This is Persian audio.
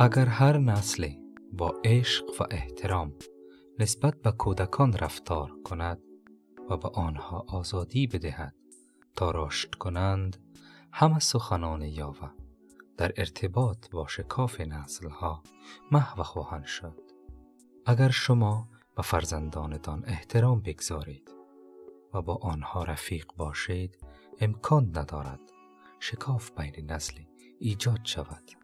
اگر هر نسلی با عشق و احترام نسبت به کودکان رفتار کند و به آنها آزادی بدهد تا رشد کنند، همه سخنان یاوه در ارتباط با شکاف نسل‌ها محو خواهند شد. اگر شما به فرزندانتان احترام بگذارید و با آنها رفیق باشید، امکان ندارد شکاف بین نسلی ایجاد شود.